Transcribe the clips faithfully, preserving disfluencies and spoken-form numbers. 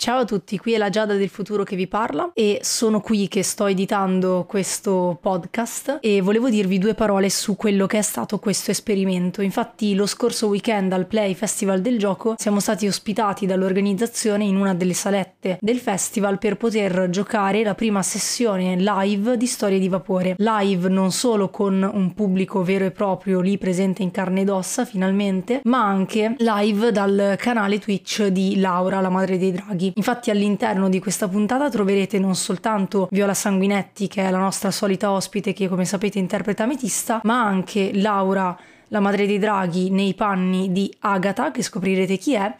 Ciao a tutti, qui è la Giada del futuro che vi parla e sono qui che sto editando questo podcast e volevo dirvi due parole su quello che è stato questo esperimento. Infatti lo scorso weekend al Play Festival del Gioco siamo stati ospitati dall'organizzazione in una delle salette del festival per poter giocare la prima sessione live di Storie di Vapore. Live non solo con un pubblico vero e proprio lì presente in carne ed ossa finalmente, ma anche live dal canale Twitch di Laura, la madre dei draghi. Infatti all'interno di questa puntata troverete non soltanto Viola Sanguinetti, che è la nostra solita ospite che come sapete interpreta Ametista, ma anche Laura, la madre dei draghi, nei panni di Agatha, che scoprirete chi è,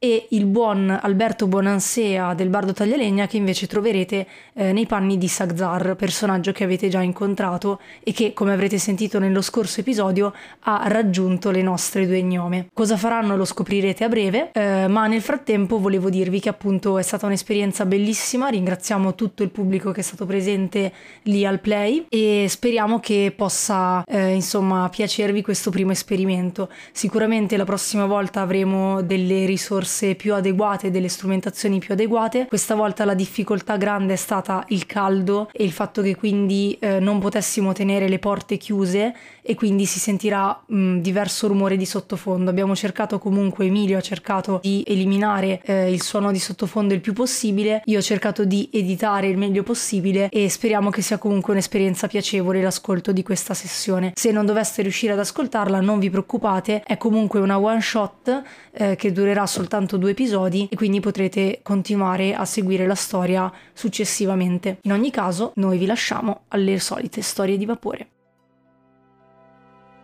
e il buon Alberto Bonansea del Bardo Taglialegna, che invece troverete eh, nei panni di Sagzar, personaggio che avete già incontrato e che, come avrete sentito nello scorso episodio, ha raggiunto le nostre due gnome. Cosa faranno lo scoprirete a breve, eh, ma nel frattempo volevo dirvi che appunto è stata un'esperienza bellissima, ringraziamo tutto il pubblico che è stato presente lì al Play e speriamo che possa eh, insomma piacervi questo primo esperimento. Sicuramente la prossima volta avremo delle risorse più adeguate, delle strumentazioni più adeguate. Questa volta la difficoltà grande è stata il caldo e il fatto che quindi eh, non potessimo tenere le porte chiuse e quindi si sentirà mh, diverso rumore di sottofondo. Abbiamo cercato comunque, Emilio ha cercato di eliminare eh, il suono di sottofondo il più possibile, io ho cercato di editare il meglio possibile e speriamo che sia comunque un'esperienza piacevole l'ascolto di questa sessione. Se non doveste riuscire ad ascoltarla non vi preoccupate, è comunque una one shot eh, che durerà soltanto due episodi e quindi potrete continuare a seguire la storia successivamente. In ogni caso noi vi lasciamo alle solite storie di vapore.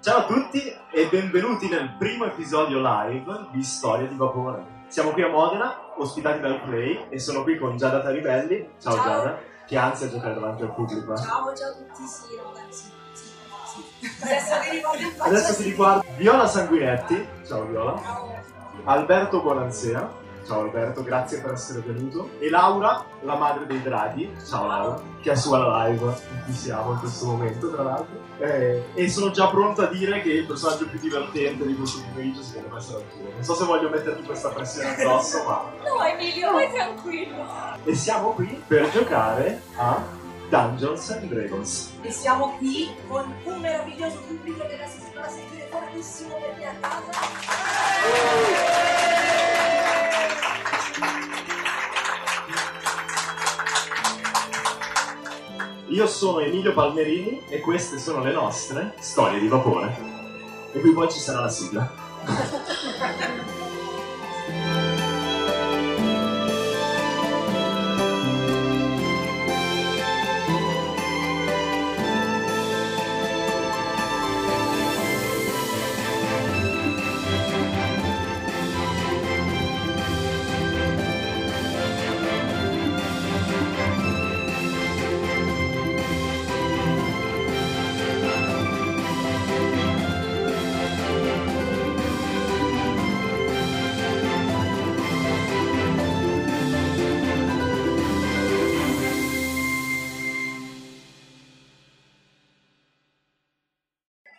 Ciao a tutti e benvenuti nel primo episodio live di Storie di Vapore. Siamo qui a Modena, ospitati dal Play, e sono qui con Giada Taribelli. Ciao, ciao. Giada, che ansia giocare davanti al pubblico. Ciao, ciao a tutti, sì, ragazzi. Sì, sì, sì. Adesso ti riguardo, Adesso ti riguardo Viola Sanguinetti. Ciao Viola. Ciao. Alberto Bonansea, ciao Alberto, grazie per essere venuto, e Laura, la madre dei draghi, ciao Laura, che è sua la live in cui siamo in questo momento tra l'altro, eh, e sono già pronto a dire che il personaggio più divertente di questo pomeriggio secondo me sarà il tuo. Non so se voglio metterti questa pressione addosso, ma... No Emilio, vai tranquillo! E siamo qui per giocare a Dungeons and Dragons. E siamo qui con un meraviglioso pubblico che la settimana seguire tantissimo per me a casa. Io sono Emilio Palmerini e queste sono le nostre Storie di Vapore. E qui poi ci sarà la sigla.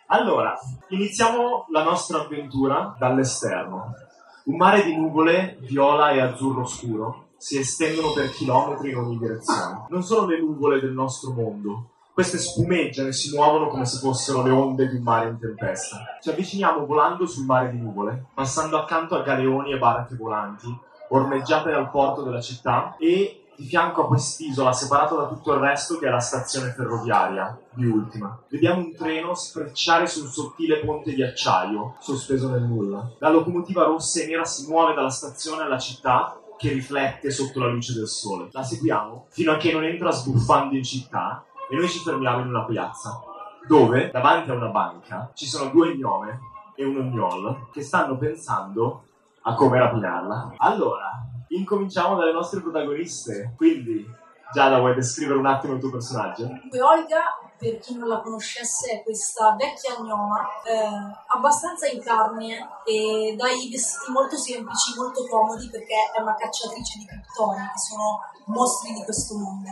Allora, iniziamo la nostra avventura dall'esterno. Un mare di nuvole viola e azzurro scuro si estendono per chilometri in ogni direzione. Non sono le nuvole del nostro mondo, queste spumeggiano e si muovono come se fossero le onde di un mare in tempesta. Ci avviciniamo volando sul mare di nuvole, passando accanto a galeoni e barche volanti, ormeggiate dal porto della città, e di fianco a quest'isola, separato da tutto il resto, che è la stazione ferroviaria di Ultima. Vediamo un treno sfrecciare su un sottile ponte di acciaio, sospeso nel nulla. La locomotiva rossa e nera si muove dalla stazione alla città, che riflette sotto la luce del sole. La seguiamo fino a che non entra sbuffando in città e noi ci fermiamo in una piazza, dove, davanti a una banca, ci sono due gnome e un ognol che stanno pensando a come rapinarla. Allora... Incominciamo dalle nostre protagoniste, quindi Giada, vuoi descrivere un attimo il tuo personaggio? Dunque Olga, per chi non la conoscesse, è questa vecchia gnoma, eh, abbastanza in carne e dai vestiti molto semplici, molto comodi, perché è una cacciatrice di criptoni, che sono mostri di questo mondo.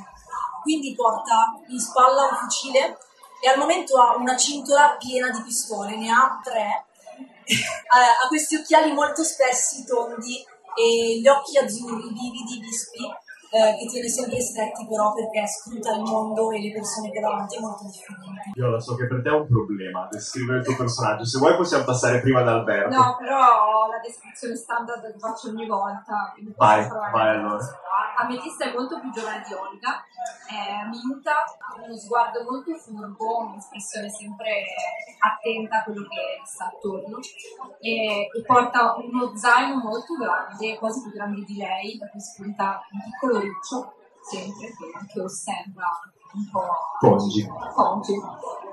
Quindi porta in spalla un fucile e al momento ha una cintola piena di pistole, ne ha tre, ha questi occhiali molto spessi, tondi, e gli occhi azzurri vividi, vispi, eh, che tiene sempre stretti però perché scruta il mondo e le persone che davanti è molto difficile. Viola, so che per te è un problema descrivere il tuo personaggio, se vuoi possiamo passare prima ad Alberto. No, però la descrizione standard che faccio ogni volta. Vai, vai allora. Ametista è molto più giovane di Olga, è minta, ha uno sguardo molto furbo, un'espressione sempre attenta a quello che sta attorno e, e porta uno zaino molto grande, quasi più grande di lei, da cui spunta un piccolo riccio, sempre, che anche osserva un po'... Pongi. Pongi.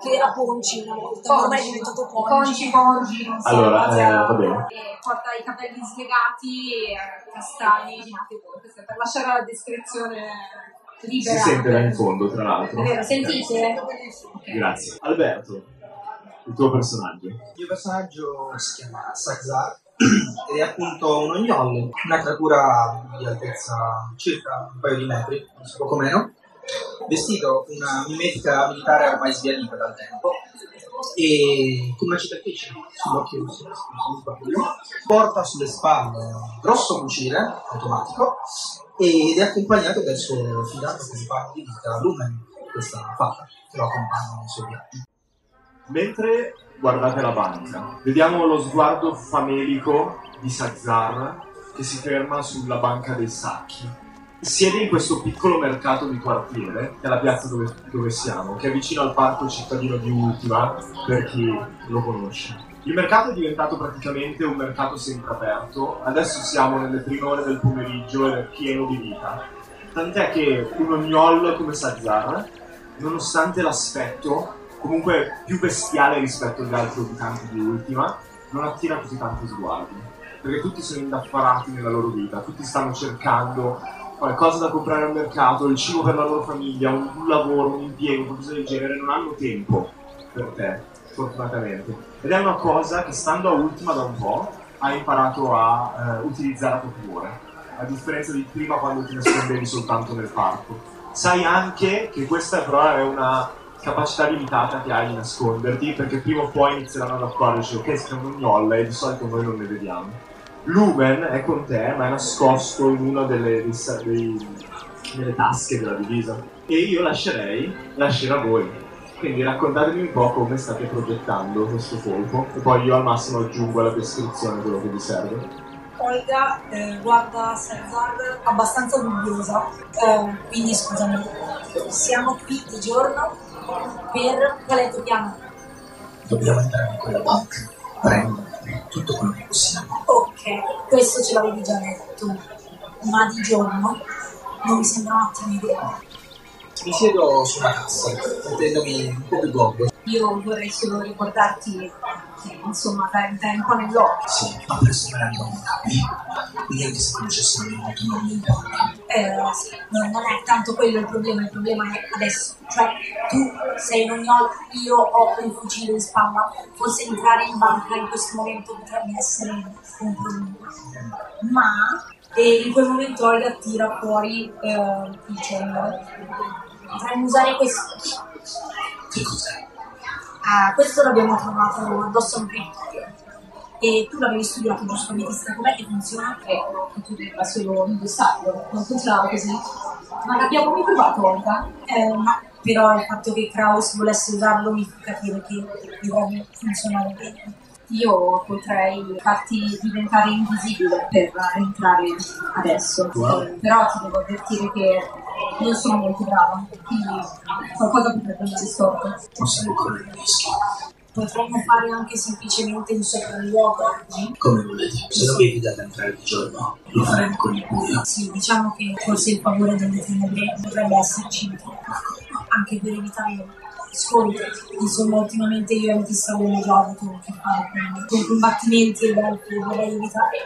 Che era Pongi una volta, ormai è diventato Pongi. Pongi, Pongi, non so. Allora, eh, va bene. E porta i capelli slegati, castani, nati corte, per lasciare la descrizione... Libera. Si sente là in fondo, tra l'altro. Vero, sentite? Okay. Grazie. Alberto, il tuo personaggio. Il mio personaggio si chiama Sagzar ed è appunto un ognolle, una creatura di altezza circa un paio di metri, poco meno, vestito con una mimetica militare ormai sbiadita dal tempo e con una cicatrice sull'occhio, porta sulle spalle un grosso fucile automatico ed è accompagnato dal suo fidato compagno di vita Lumen, questa fata che lo accompagna nei suoi viaggi. Mentre guardate la banca, vediamo lo sguardo famelico di Sagzar che si ferma sulla banca dei sacchi. Siede in questo piccolo mercato di quartiere, che è la piazza dove, dove siamo, che è vicino al parco cittadino di Ultima, per chi lo conosce. Il mercato è diventato praticamente un mercato sempre aperto, adesso siamo nelle prime ore del pomeriggio ed è pieno di vita. Tant'è che un ognoll come Sagzar, nonostante l'aspetto, comunque più bestiale rispetto agli altri abitanti di Ultima, non attira così tanti sguardi, perché tutti sono indaffarati nella loro vita, tutti stanno cercando qualcosa da comprare al mercato, il cibo per la loro famiglia, un, un lavoro, un impiego, qualcosa del genere, non hanno tempo per te, fortunatamente. Ed è una cosa che, stando a Ultima da un po', hai imparato a eh, utilizzare a tuo cuore, a differenza di prima quando ti nascondevi soltanto nel parco. Sai anche che questa però è una capacità limitata che hai di nasconderti, perché prima o poi inizieranno ad accorgerci, ok, siamo un gnoll e di solito noi non ne vediamo. Lumen è con te, ma è nascosto in una delle, dei, delle tasche della divisa. E io lascerei, lascerò a voi. Quindi raccontatemi un po' come state progettando questo colpo, e poi io al massimo aggiungo alla descrizione quello che vi serve. Olga eh, guarda Sagzar abbastanza dubbiosa, eh, quindi scusami, siamo qui di giorno per qual è il tuo piano? Dobbiamo andare in quella banca, prendere tutto quello che possiamo. Ok, questo ce l'avevi già detto, ma di giorno non mi sembra un'ottima idea. Mi siedo su una cassa, mettendomi un po' più gobbo. Io vorrei solo ricordarti che, insomma, dai tempo nell'occhio. Sì, ma per superare l'automobile, niente se conoscessero il mondo non mi importa. Eh, sì, non, non è tanto quello il problema, il problema è adesso. Cioè, tu sei un ognoll, io ho quel fucile in spalla, forse entrare in banca in questo momento potrebbe essere un problema. Ma... E in quel momento Olga tira fuori eh, dicendo: potremmo usare questo. Che cos'è? Ah, questo l'abbiamo trovato addosso a un criptore. E tu l'avevi studiato, giusto? Ametista, com'è che funziona? E tu devi solo indossarlo, non funzionava così. Ma l'abbiamo mai provato, Olga? Eh, ma però il fatto che Kraus volesse usarlo mi fa capire che dovrebbe funzionare bene. Io potrei farti diventare invisibile per entrare adesso, wow. Però ti devo avvertire che non sono molto brava, quindi qualcosa potrebbe andare storto. Possiamo correre il rischio. Potremmo fare anche semplicemente un sopralluogo oggi. Come volete, se non mi evitate entrare di giorno, lo faremo con il buio. Sì, diciamo che forse il favore delle tenebre potrebbe esserci, anche per evitare... Ascolta, insomma, ultimamente io e Ametista abbiamo già avuto che fare con combattimenti e volte vorrei evitare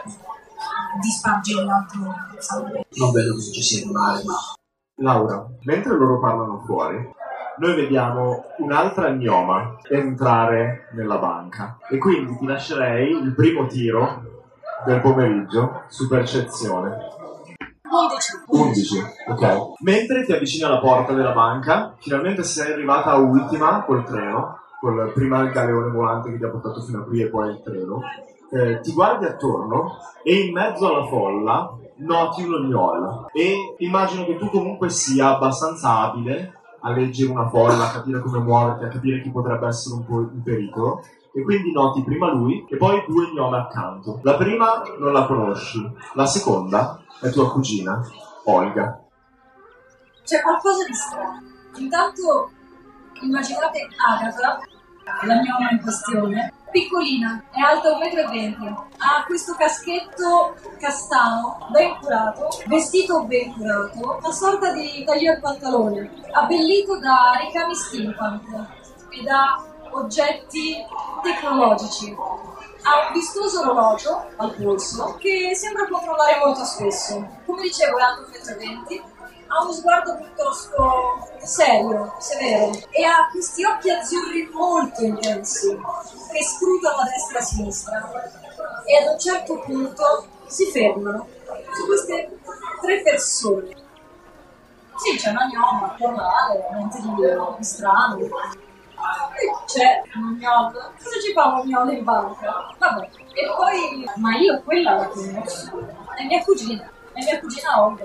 di spargere l'altro sangue. Non vedo che ci sia male, ma... Laura, mentre loro parlano fuori, noi vediamo un'altra gnoma entrare nella banca. E quindi ti lascerei il primo tiro del pomeriggio su percezione. undici, ok. Mentre ti avvicini alla porta della banca, finalmente sei arrivata a Ultima col treno, col prima il galeone volante che ti ha portato fino a qui e poi il treno. eh, ti guardi attorno e in mezzo alla folla noti un ognuolo, e immagino che tu comunque sia abbastanza abile a leggere una folla, a capire come muoverti, a capire chi potrebbe essere un po' in pericolo, e quindi noti prima lui e poi due gnome accanto. La prima non la conosci, la seconda è tua cugina, Olga. C'è qualcosa di strano. Intanto immaginate Agatha, la gnoma in questione, piccolina, è alta un metro e venti, ha questo caschetto castano ben curato, vestito ben curato, una sorta di taglio al pantalone, abbellito da ricami steampunk e da oggetti tecnologici. Ha un vistoso orologio al polso che sembra controllare molto spesso. Come dicevo, è alto un metro e venti, ha uno sguardo piuttosto serio, severo, e ha questi occhi azzurri molto intensi che scrutano a destra e a sinistra, e ad un certo punto si fermano su queste tre persone. Sì, c'è una gnoma normale, niente di strano. C'è un gnolo. Cosa ci fa un gnolo in banca? Vabbè. E poi, ma io quella la conosco, è mia cugina, è mia cugina Olga,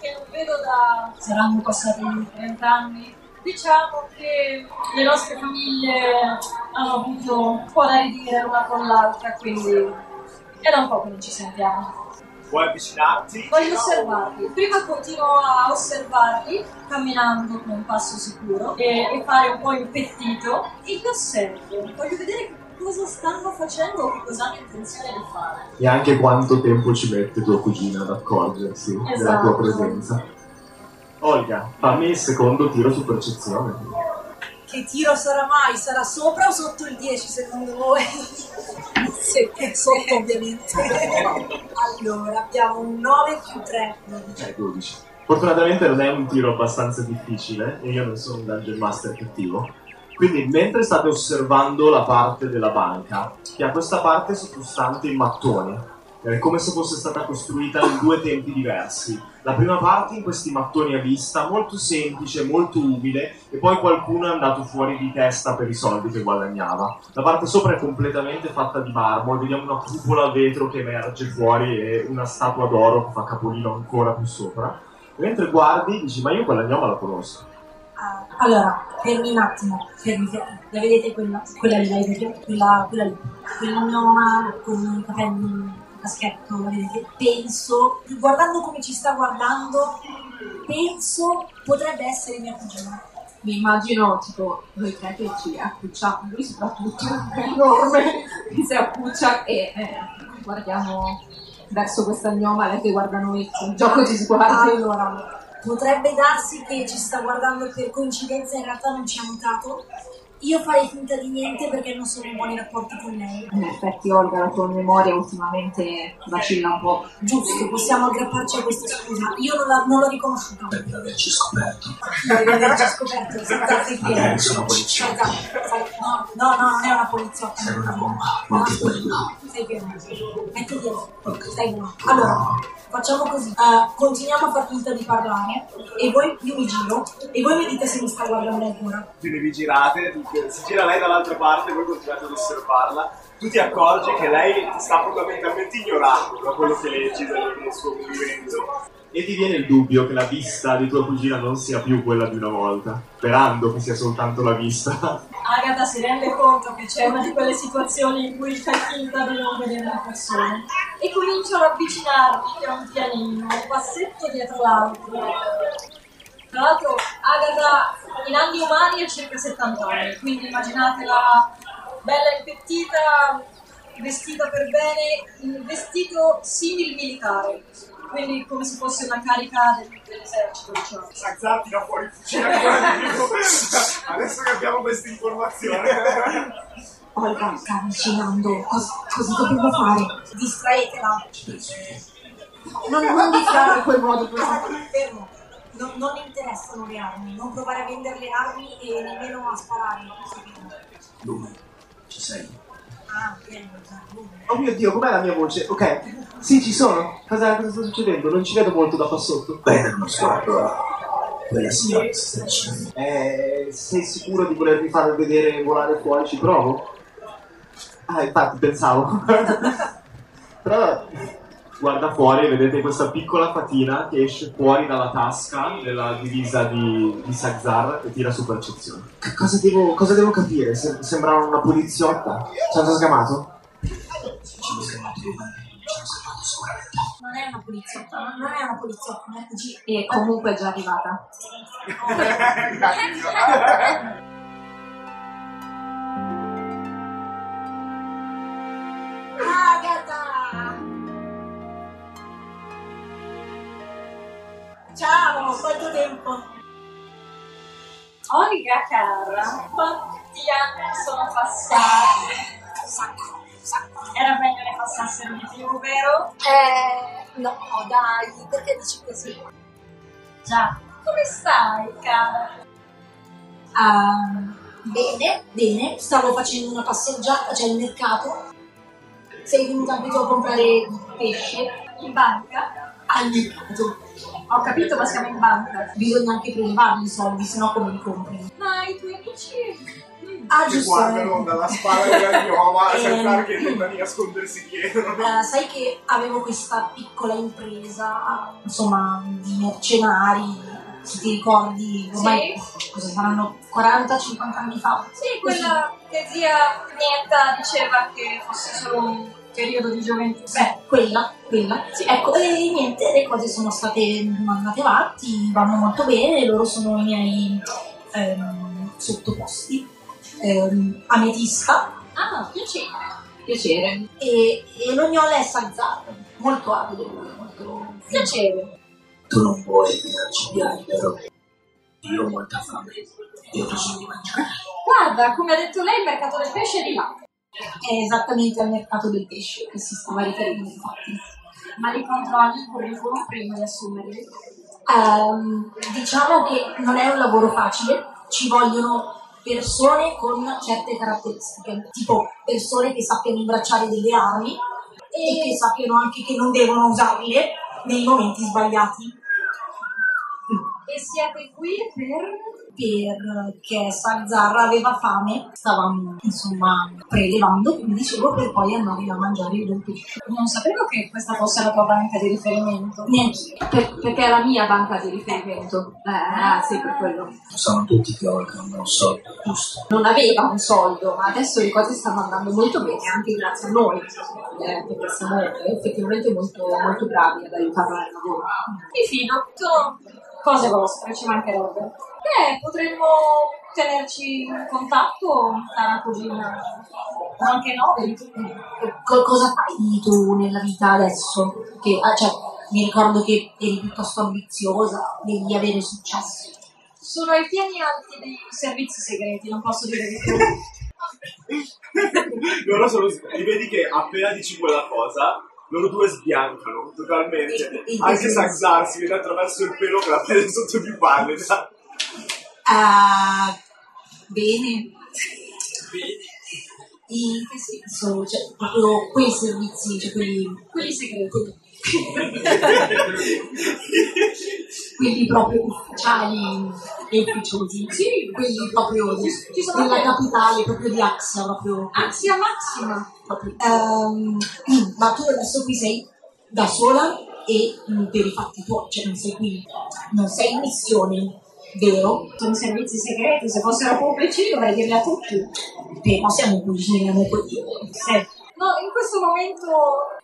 che non vedo da... saranno passati vent'anni. Diciamo che le nostre famiglie hanno avuto un po' da ridire l'una con l'altra, quindi è da un po' che non ci sentiamo. Vuoi avvicinarti? Voglio osservarli. Prima continuo a osservarli, camminando con un passo sicuro e, e fare un po' impettito. E che osservo? Voglio vedere cosa stanno facendo o che cosa hanno intenzione di fare. E anche quanto tempo ci mette tua cugina ad accorgersi, esatto, della tua presenza. Olga, fammi il secondo tiro su percezione. Che tiro sarà mai? Sarà sopra o sotto il dieci secondo voi? Se è sotto, ovviamente. Allora, abbiamo un nove più tre. dodici. dodici. Fortunatamente non è un tiro abbastanza difficile e io non sono un Dungeon Master cattivo. Quindi, mentre state osservando la parte della banca, che ha questa parte sottostante in mattoni, è come se fosse stata costruita in due tempi diversi. La prima parte in questi mattoni a vista, molto semplice, molto umile, e poi qualcuno è andato fuori di testa per i soldi che guadagnava. La parte sopra è completamente fatta di marmo, vediamo una cupola a vetro che emerge fuori e una statua d'oro che fa capolino ancora più sopra. E mentre guardi, dici, ma io quella gnoma la conosco. Allora, fermi un attimo, fermi, fermi. La vedete quella? Quella lì, la vedete? Quella, quella lì. Quella gnoma con i capelli, caschetto, la vedete? Penso, guardando come ci sta guardando, penso potrebbe essere mia cugina. Mi immagino, tipo, noi tre che ci accucciamo, lui soprattutto, è enorme, che si accuccia e eh, guardiamo verso questa gnoma, lei che guarda noi, un gioco di sguardi. Allora, potrebbe darsi che ci sta guardando e per coincidenza in realtà non ci ha notato. Io farei finta di niente perché non sono in buoni rapporti con lei. In effetti Olga, la tua memoria ultimamente vacilla un po'. Giusto, possiamo aggrapparci a questa scusa. Io non, la, non l'ho riconosciuta. Per averci scoperto. Per averci scoperto, saltate i piedi. Eh, sono poliziotta. No, no, no, non è una poliziotta. Sei una bomba, ma anche quella. Stai fermo. Metti dietro. Stai buono. Allora, facciamo così. Uh, continuiamo a far finta di parlare. E voi, io mi giro. E voi mi dite se mi sta guardando ancora. Quindi vi girate. Si gira lei dall'altra parte, voi continuate ad osservarla. Tu ti accorgi che lei sta fondamentalmente ignorando da quello che leggi nel suo movimento. E ti viene il dubbio che la vista di tua cugina non sia più quella di una volta, sperando che sia soltanto la vista. Agatha si rende conto che c'è una di quelle situazioni in cui fai finta di non vedere la persona e comincia ad avvicinarti pian pianino, un passetto dietro l'altro. Tra l'altro Agatha in anni umani ha circa settanta anni, quindi immaginatela bella impettita, vestita per bene, un vestito simil militare, quindi come se fosse una carica del, dell'esercito, diciamo. Sagzar tira fuori il fucile ancora di più. Adesso che abbiamo questa informazione. Olga sta avvicinando, cosa, cosa dobbiamo fare? Distraetela. Non, non distrarla in quel modo, fermo. Non, non interessano le armi, non provare a vendere le armi e nemmeno a sparare. Lumen, ci sei? Ah, bene, Lumen. Oh mio Dio, com'è la mia voce? Ok, sì, ci sono. Cosa, cosa sta succedendo? Non ci vedo molto da qua sotto. Bene, non so, allora. Quella signora che sta dicendo. Eh, sei sicuro di volermi far vedere volare fuori? Ci provo? Ah, infatti, pensavo. Però guarda fuori, vedete questa piccola fatina che esce fuori dalla tasca della divisa di, di Sagzar e tira su percezione. C- cosa, devo, cosa devo capire? Se- sembra una poliziotta. Ci hanno sgamato? Ci hanno sgamato, ci hanno sgamato sicuramente. Non è una poliziotta, non è una poliziotta, non è P G. E comunque è già arrivata. Agatha! Ciao, quanto tempo! Olga cara, quanti anni sono passati? Un sacco, un sacco. Era meglio ne passassero di più, vero? Eh, no, dai, perché dici così? Già, come stai, cara? Ah, bene, bene, stavo facendo una passeggiata, c'è il mercato. Sei venuta anche tu a comprare pesce in banca? Al mercato. Ho capito, ma siamo in banca. Bisogna anche prelevarli i soldi, sennò come li compri? Ma i tuoi amici... Mm. Ah, che giusto. Guardano dalla spalla della piova a cercare che tenta di nascondersi dietro. Uh, sai che avevo questa piccola impresa, insomma, di mercenari... Se ti ricordi, ormai sì. Cosa saranno quaranta cinquanta anni fa? Sì, quella così. Che zia Nietta diceva che fosse solo un periodo di gioventù. Beh, quella, quella. Sì. Ecco, e niente, le cose sono state andate avanti, vanno molto bene, loro sono i miei ehm, sottoposti. Ehm, Ametista. Ah, piacere. Piacere. E, e l'ognolo è Sagzar, molto avido, molto... Piacere. Tu non vuoi minacciare, però io ho molta fame e ho bisogno di mangiare. Guarda, come ha detto lei, il mercato del pesce è di là. È esattamente al mercato del pesce che si stava riferendo, infatti. Ma li controlli il curriculum prima di assumerli? Um, diciamo che non è un lavoro facile, ci vogliono persone con certe caratteristiche, tipo persone che sappiano imbracciare delle armi e, e che sappiano anche che non devono usarle nei momenti sbagliati. E siete qui per? Perché Sagzar aveva fame, stavamo insomma prelevando, come dicevo, per poi andare a mangiare il buon pesce. Non sapevo che questa fosse la tua banca di riferimento. Neanche per, perché è la mia banca di riferimento. Ah, sì, per quello. Sanno tutti che Olga non ha un soldo, giusto? Non aveva un soldo, ma adesso le cose stanno andando molto bene, anche grazie a noi, eh, perché siamo effettivamente molto, molto bravi ad aiutarla nel lavoro. Mi fido, tu... Cose vostre, ci mancherebbe. Eh, potremmo tenerci in contatto alla cugina, o anche no. Co- cosa fai tu nella vita adesso? Che, ah, cioè, mi ricordo che eri piuttosto ambiziosa, devi avere successo. Sono ai piani alti dei servizi segreti, non posso dire di più. Loro sono... Vedi che appena dici quella cosa... Loro due sbiancano totalmente, e, e, anche Sagzar si vede attraverso il pelo che la pelle sotto più pallida. Ah, uh, bene. Bene. In che senso? Cioè, proprio quei servizi, cioè quelli, quelli segreti. Quelli proprio ufficiali e ufficiosi. Sì, quelli proprio della capitale, proprio di Axia, proprio Axia Massima. Um, ma tu adesso qui sei da sola e per i fatti tuoi, cioè non sei qui, non sei in missione, vero? Sono servizi segreti, se fossero pubblici dovrei dirli a tutti. Però siamo pubblici, non è così. No, in questo momento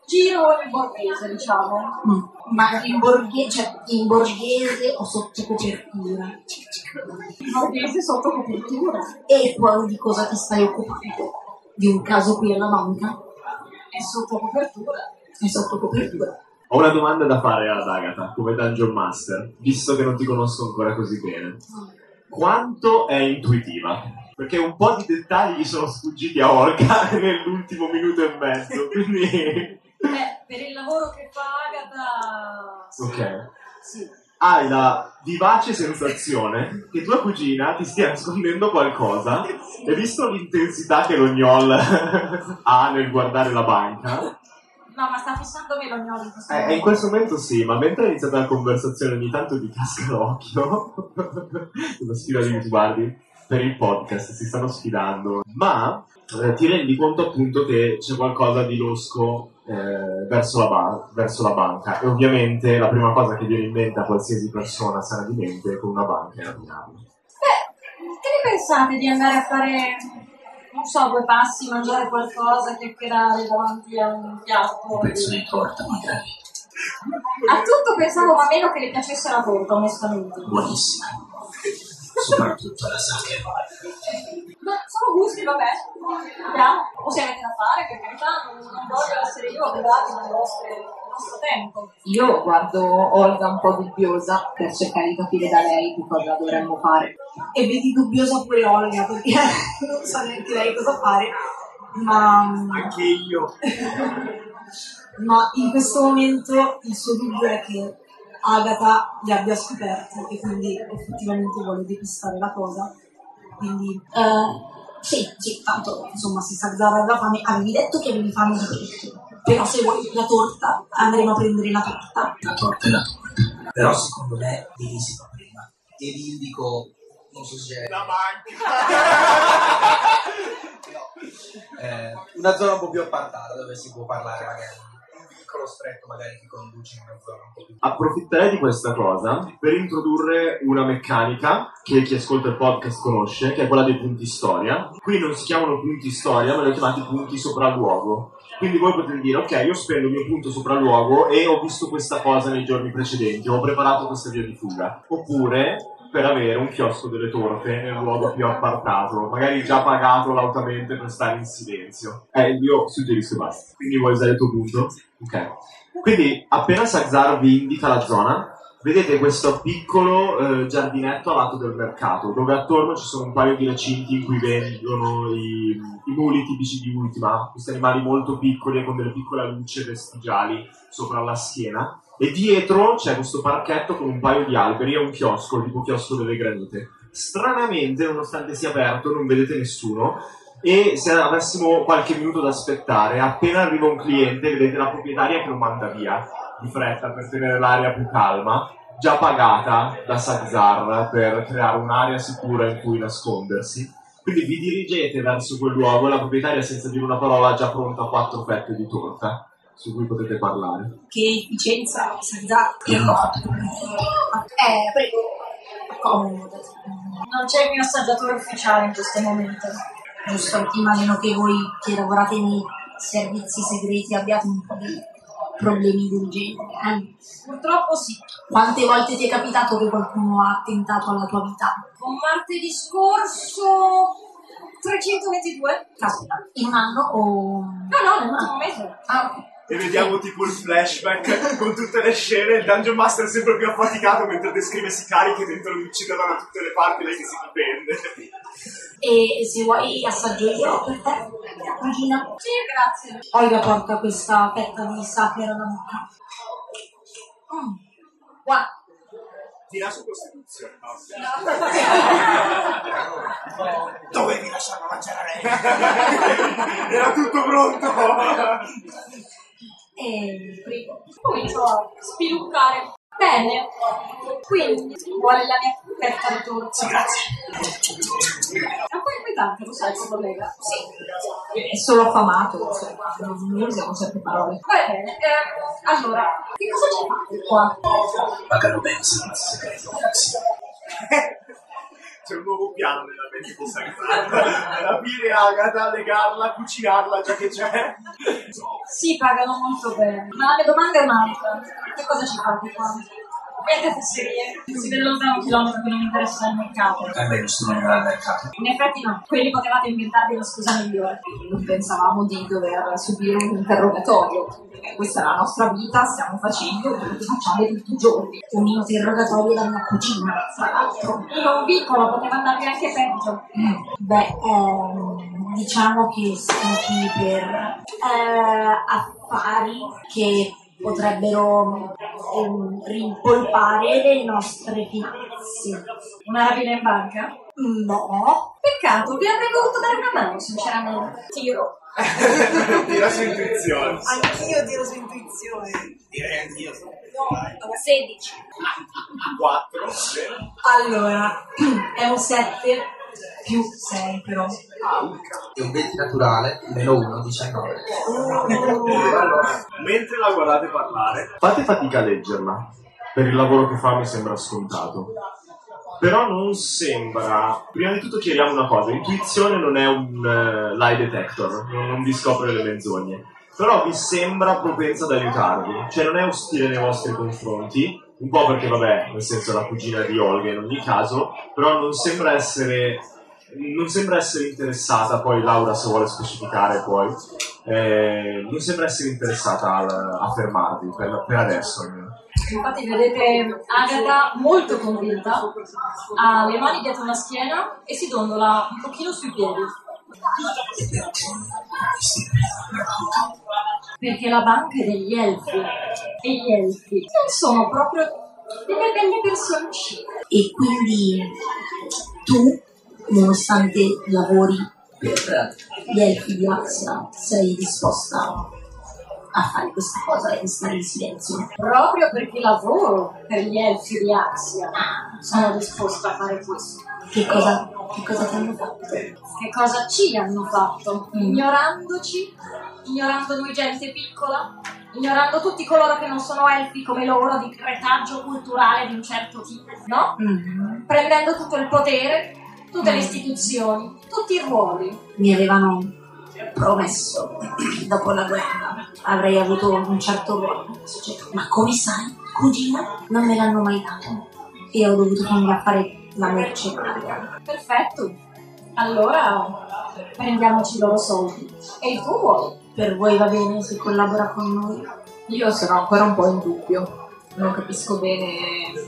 giro in borghese, diciamo. Mm. Ma in borghese, cioè in borghese o sotto copertura? In borghese sotto copertura. E poi di cosa ti stai occupando? Di un caso qui alla banca? È sotto copertura. È sotto copertura. Ho una domanda da fare ad Agatha, come Dungeon Master, visto che non ti conosco ancora così bene. Quanto è intuitiva? Perché un po' di dettagli sono sfuggiti a Olga nell'ultimo minuto e mezzo, quindi... Beh, per il lavoro che fa Agatha... Sì. Ok. Sì. Hai la vivace sensazione che tua cugina ti stia nascondendo qualcosa, sì. E visto l'intensità che l'ognol ha nel guardare la banca... No, ma sta fissandomi l'ognolo in questo eh, momento. In questo momento sì, ma mentre è iniziata la conversazione ogni tanto ti casca l'occhio. Una sfida di sguardi. Per il podcast si stanno sfidando, ma eh, ti rendi conto appunto che c'è qualcosa di losco eh, verso, la ba- verso la banca, e ovviamente la prima cosa che viene in mente a qualsiasi persona sana di mente con una banca è la dinamica. Beh, che ne pensate di andare a fare, non so, due passi, mangiare qualcosa, chiacchierare davanti a un piatto? Un pezzo di torta magari. A tutto pensavo, ma meno che le piacesse la torta, onestamente. Buonissima. Soprattutto la sake. Ma sono gusti, vabbè. Andiamo. O se avete da fare, per carità, non voglio essere io a vedere il nostro tempo. Io guardo Olga un po' dubbiosa per cercare di capire da lei che cosa dovremmo fare. E vedi dubbiosa pure Olga, perché non sa so neanche lei cosa fare. Ma... anche io. Ma in questo momento il suo dubbio è che Agatha li abbia scoperti e quindi effettivamente vuole depistare la cosa, quindi uh, sì, sì, tanto insomma si sa dare la fame, avevi detto che avevi fame di tutto, però se vuoi la torta andremo a prendere la torta. La torta è la torta, però secondo me devi si fa prima, te li indico, non so se è la banca. eh, una zona un po' più appartata dove si può parlare magari lo stretto magari che conduce in mezz'ora. Approfitterei di questa cosa per introdurre una meccanica che chi ascolta il podcast conosce, che è quella dei punti storia. Qui non si chiamano punti storia, ma li ho chiamati punti sopralluogo. Quindi voi potete dire, ok, io spendo il mio punto sopralluogo e ho visto questa cosa nei giorni precedenti, ho preparato questa via di fuga. Oppure per avere un chiosco delle torte nel luogo più appartato, magari già pagato lautamente per stare in silenzio. Eh, io suggerisco basta. Quindi vuoi usare il tuo punto? Ok. Quindi appena Sagzar vi indica la zona, vedete questo piccolo eh, giardinetto a lato del mercato, dove attorno ci sono un paio di recinti in cui vendono i, i muli tipici di Ultima, questi animali molto piccoli e con delle piccole luci vestigiali sopra la schiena. E dietro c'è questo parchetto con un paio di alberi e un chiosco, tipo chiosco delle granite. Stranamente, nonostante sia aperto, non vedete nessuno, e se avessimo qualche minuto da aspettare, appena arriva un cliente, vedete la proprietaria che lo manda via di fretta per tenere l'area più calma, già pagata da Sagzar per creare un'area sicura in cui nascondersi. Quindi vi dirigete verso quel luogo e la proprietaria, senza dire una parola, già pronta quattro fette di torta su cui potete parlare. Che efficienza, Sagzar. Che fatto? Eh, prego. Comodo. Non c'è il mio assaggiatore ufficiale in questo momento. Giusto, immagino che voi che lavorate nei servizi segreti abbiate un po' di problemi del genere. Eh? Purtroppo sì. Quante volte ti è capitato che qualcuno ha attentato alla tua vita? Un martedì scorso... trecentoventidue. Caspita, in un anno o... No, no, nell'ultimo mese. Ah, e vediamo tipo il flashback con tutte le scene, il Dungeon Master sempre più affaticato mentre descrive sicari che tentano di uccidere da tutte le parti, lei che si dipende. E se vuoi assaggio io per te, la pagina. Sì, grazie. Olga porta questa fetta di sapere alla bocca. Mm. Wow. Tira su Costituzione, no? Dovevi lasciarla mangiare. Era tutto pronto. E prego. Comincio a spiluccare. Bene. Quindi vuole la mia fetta di torta. Sì, grazie. È un po' inquietante, lo sai, il tuo collega? Sì. È solo affamato, cioè, non usiamo certe parole. Va bene. Eh, allora, che cosa c'è fatto qua? Magari bene, se non si crede. C'è un nuovo piano nella mente di Sagzar. Rapire Agatha, legarla, cucinarla, già che c'è. Sì, pagano molto bene. Ma le domande è un'altra. Che cosa ci fate qua? Queste fesserie. Si vedono da un chilometro che non mi interessa il mercato. Eh beh, nessuno era al mercato. In effetti no. Quelli potevate inventarvi la scusa migliore. Non pensavamo di dover subire un interrogatorio. Perché questa è la nostra vita, stiamo facendo quello che facciamo tutti i giorni. Un interrogatorio da una cucina, tra l'altro. In un piccolo poteva andarvi anche peggio. Mm. Beh, ehm, diciamo che siamo qui per eh, affari che... potrebbero ehm, rimpolpare le nostre finanze. Una rapina in banca? No. Peccato, vi avrei voluto dare una mano, sinceramente. Tiro. Tira su intuizione. Anch'io tiro su intuizione. Direi anch'io. No, sedici. quattro. Allora, è un sette più sei però. E un venti naturale, meno uno, diciannove. Allora, mentre la guardate parlare, fate fatica a leggerla, per il lavoro che fa mi sembra scontato. Però non sembra... Prima di tutto chiariamo una cosa, l'intuizione non è un uh, lie detector, non vi scopre le menzogne. Però vi sembra propensa ad aiutarvi, cioè non è ostile nei vostri confronti, un po' perché vabbè, nel senso la cugina di Olga in ogni caso, però non sembra essere... non sembra essere interessata, poi Laura se vuole specificare poi, eh, non sembra essere interessata a, a fermarvi, per, per adesso almeno. Infatti vedete Agatha molto convinta, ha le mani dietro la schiena e si dondola un pochino sui piedi. Perché la banca è degli elfi e gli elfi non sono proprio delle belle personcine. E quindi tu, nonostante lavori per gli elfi di Axia, sei disposta a fare questa cosa e stare in silenzio? Proprio perché lavoro per gli elfi di Axia, sono disposta a fare questo. Che cosa, che cosa ti hanno fatto? Che cosa ci hanno fatto? Mm. Ignorandoci, ignorando noi gente piccola, ignorando tutti coloro che non sono elfi come loro, di retaggio culturale di un certo tipo, no? Mm. Prendendo tutto il potere, tutte mm. le istituzioni, tutti i ruoli. Mi avevano promesso che dopo la guerra avrei avuto un certo ruolo, ma come sai, cugina, non me l'hanno mai dato e ho dovuto andare a fare la mercenaria. Perfetto, allora prendiamoci i loro soldi. E il tuo ruolo? Per voi va bene se collabora con noi? Io sono ancora un po' in dubbio, non capisco bene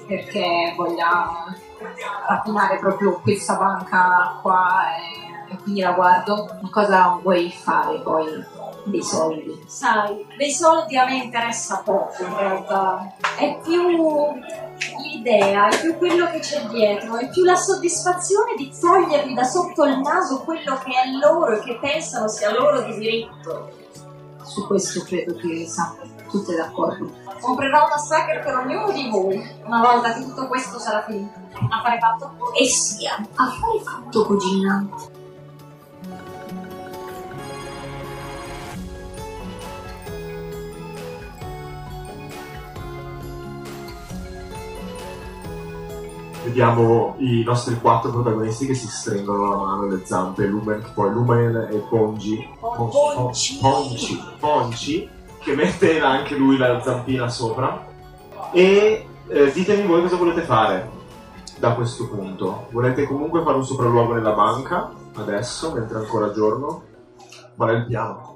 perché voglia rapinare proprio questa banca qua e, e quindi la guardo. Ma cosa vuoi fare poi dei soldi? Sai, dei soldi a me interessa poco in realtà, è più... l'idea, è più quello che c'è dietro, è più la soddisfazione di togliergli da sotto il naso quello che è loro e che pensano sia loro di diritto. Su questo credo che siamo tutte d'accordo. Comprerò una sacker per ognuno di voi una volta che tutto questo sarà finito. Affare fatto? E sia, affare fatto, cugina. Vediamo i nostri quattro protagonisti che si stringono la mano, le zampe, Lumen, poi Lumen e Pongi, Pongi, Pongi, Pongi, che mette anche lui la zampina sopra. E eh, ditemi voi cosa volete fare da questo punto. Volete comunque fare un sopralluogo nella banca, adesso, mentre è ancora giorno? Qual è il piano?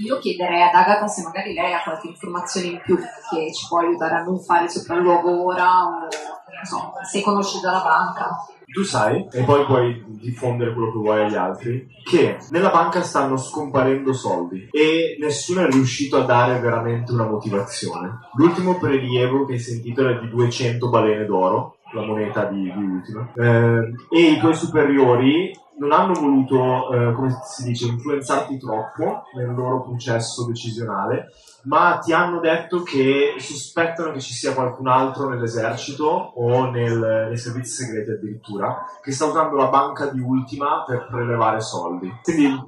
Io chiederei ad Agatha se magari lei ha qualche informazione in più che ci può aiutare a non fare sopralluogo ora, o non so, se conosci già la banca. Tu sai, e poi puoi diffondere quello che vuoi agli altri, che nella banca stanno scomparendo soldi e nessuno è riuscito a dare veramente una motivazione. L'ultimo prelievo che hai sentito era di duecento balene d'oro, la moneta di, di Ultima, eh, e i tuoi superiori non hanno voluto, eh, come si dice, influenzarti troppo nel loro processo decisionale, ma ti hanno detto che sospettano che ci sia qualcun altro nell'esercito o nel, nei servizi segreti addirittura, che sta usando la banca di Ultima per prelevare soldi. Quindi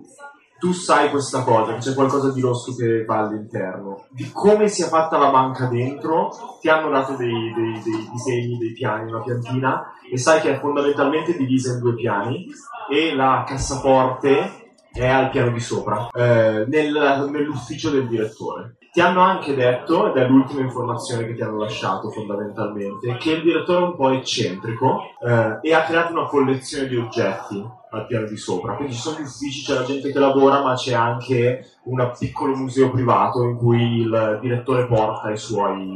tu sai questa cosa, che c'è qualcosa di rosso che va all'interno. Di come sia fatta la banca dentro, ti hanno dato dei, dei, dei disegni, dei piani, una piantina, e sai che è fondamentalmente divisa in due piani, e la cassaforte è al piano di sopra, eh, nel, nell'ufficio del direttore. Ti hanno anche detto, ed è l'ultima informazione che ti hanno lasciato fondamentalmente, che il direttore è un po' eccentrico, eh, e ha creato una collezione di oggetti al piano di sopra. Quindi ci sono gli uffici, c'è la gente che lavora, ma c'è anche un piccolo museo privato in cui il direttore porta i suoi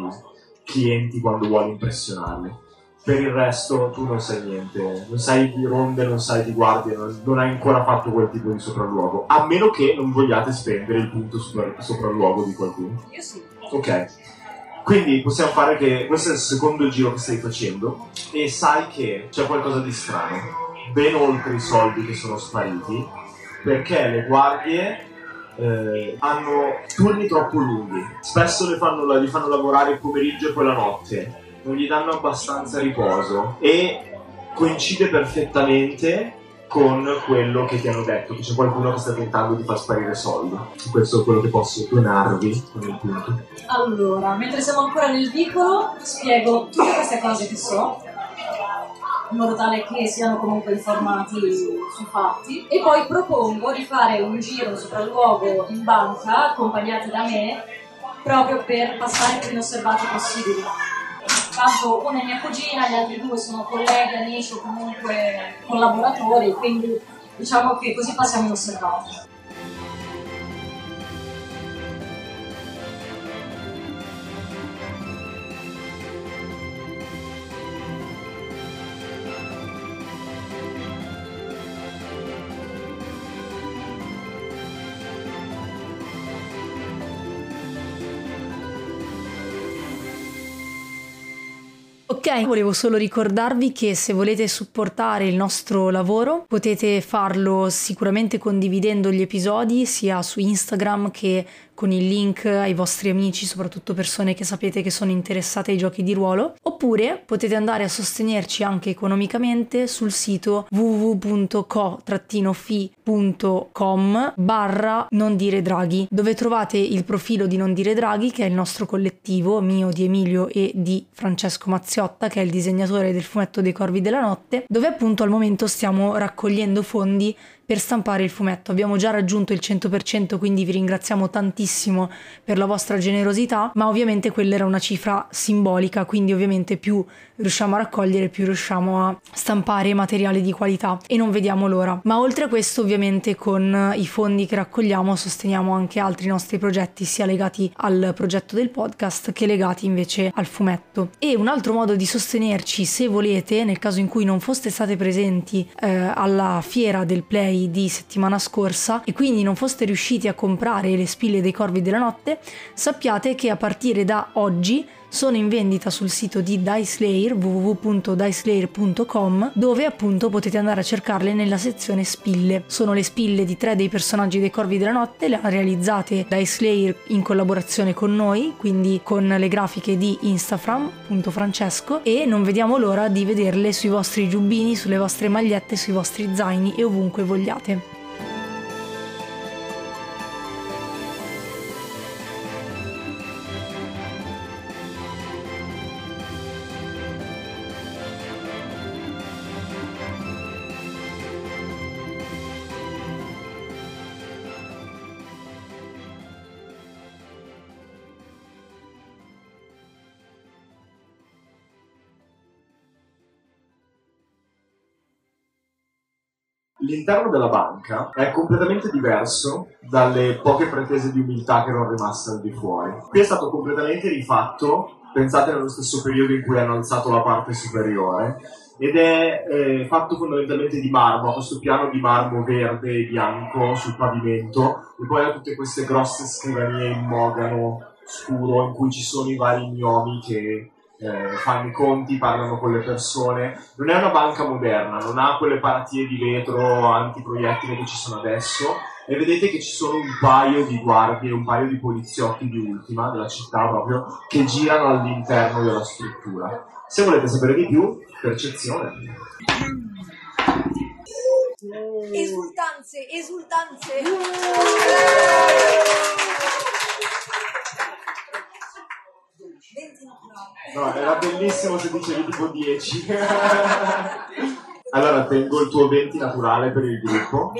clienti quando vuole impressionarli. Per il resto tu non sai niente, non sai di ronde, non sai di guardie, non, non hai ancora fatto quel tipo di sopralluogo, a meno che non vogliate spendere il punto sopra, sopralluogo di qualcuno. Io sì. Ok, quindi possiamo fare che questo è il secondo giro che stai facendo e sai che c'è qualcosa di strano, ben oltre i soldi che sono spariti, perché le guardie... Eh, hanno turni troppo lunghi, spesso li fanno, li fanno lavorare il pomeriggio e poi la notte, non gli danno abbastanza riposo e coincide perfettamente con quello che ti hanno detto, che c'è qualcuno che sta tentando di far sparire soldi. Questo è quello che posso donarvi con il punto. Allora, mentre siamo ancora nel vicolo, spiego tutte queste cose che so, in modo tale che siano comunque informati sui fatti, e poi propongo di fare un giro, un sopralluogo in banca, accompagnati da me, proprio per passare più inosservati possibili. Tanto una è mia cugina, gli altri due sono colleghi, amici o comunque collaboratori, quindi diciamo che così passiamo inosservati. Ok, volevo solo ricordarvi che se volete supportare il nostro lavoro potete farlo sicuramente condividendo gli episodi sia su Instagram che con il link ai vostri amici, soprattutto persone che sapete che sono interessate ai giochi di ruolo, oppure potete andare a sostenerci anche economicamente sul sito www punto co trattino fi punto com barra non dire draghi, dove trovate il profilo di Non Dire Draghi, che è il nostro collettivo, mio, di Emilio e di Francesco Mazziotta, che è il disegnatore del fumetto dei Corvi della Notte, dove appunto al momento stiamo raccogliendo fondi per stampare il fumetto. Abbiamo già raggiunto il cento per cento, quindi vi ringraziamo tantissimo per la vostra generosità, ma ovviamente quella era una cifra simbolica, quindi ovviamente più riusciamo a raccogliere, più riusciamo a stampare materiale di qualità e non vediamo l'ora. Ma oltre a questo, ovviamente con i fondi che raccogliamo sosteniamo anche altri nostri progetti, sia legati al progetto del podcast che legati invece al fumetto. E un altro modo di sostenerci, se volete, nel caso in cui non foste state presenti eh, alla fiera del Play di settimana scorsa e quindi non foste riusciti a comprare le spille dei Corvi della Notte, sappiate che a partire da oggi sono in vendita sul sito di Dice Layer, www punto dice layer punto com, dove appunto potete andare a cercarle nella sezione spille. Sono le spille di tre dei personaggi dei Corvi della Notte, le ha realizzate Dice Layer in collaborazione con noi, quindi con le grafiche di Instafram.Francesco, e non vediamo l'ora di vederle sui vostri giubbini, sulle vostre magliette, sui vostri zaini e ovunque vogliate. L'interno della banca è completamente diverso dalle poche pretese di umiltà che erano rimaste al di fuori. Qui è stato completamente rifatto, pensate nello stesso periodo in cui hanno alzato la parte superiore, ed è eh, fatto fondamentalmente di marmo, questo piano di marmo verde e bianco sul pavimento, e poi ha tutte queste grosse scrivanie in mogano scuro in cui ci sono i vari gnomi che... Eh, fanno i conti, parlano con le persone. Non è una banca moderna, non ha quelle paratie di vetro antiproiettile che ci sono adesso, e vedete che ci sono un paio di guardie, un paio di poliziotti di Ultima, della città proprio, che girano all'interno della struttura. Se volete sapere di più, percezione. Esultanze, esultanze. No, era bellissimo se dicevi tipo dieci. Allora tengo il tuo venti naturale per il gruppo.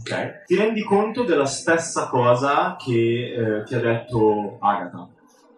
Ok. Ti rendi conto della stessa cosa che eh, ti ha detto Agatha.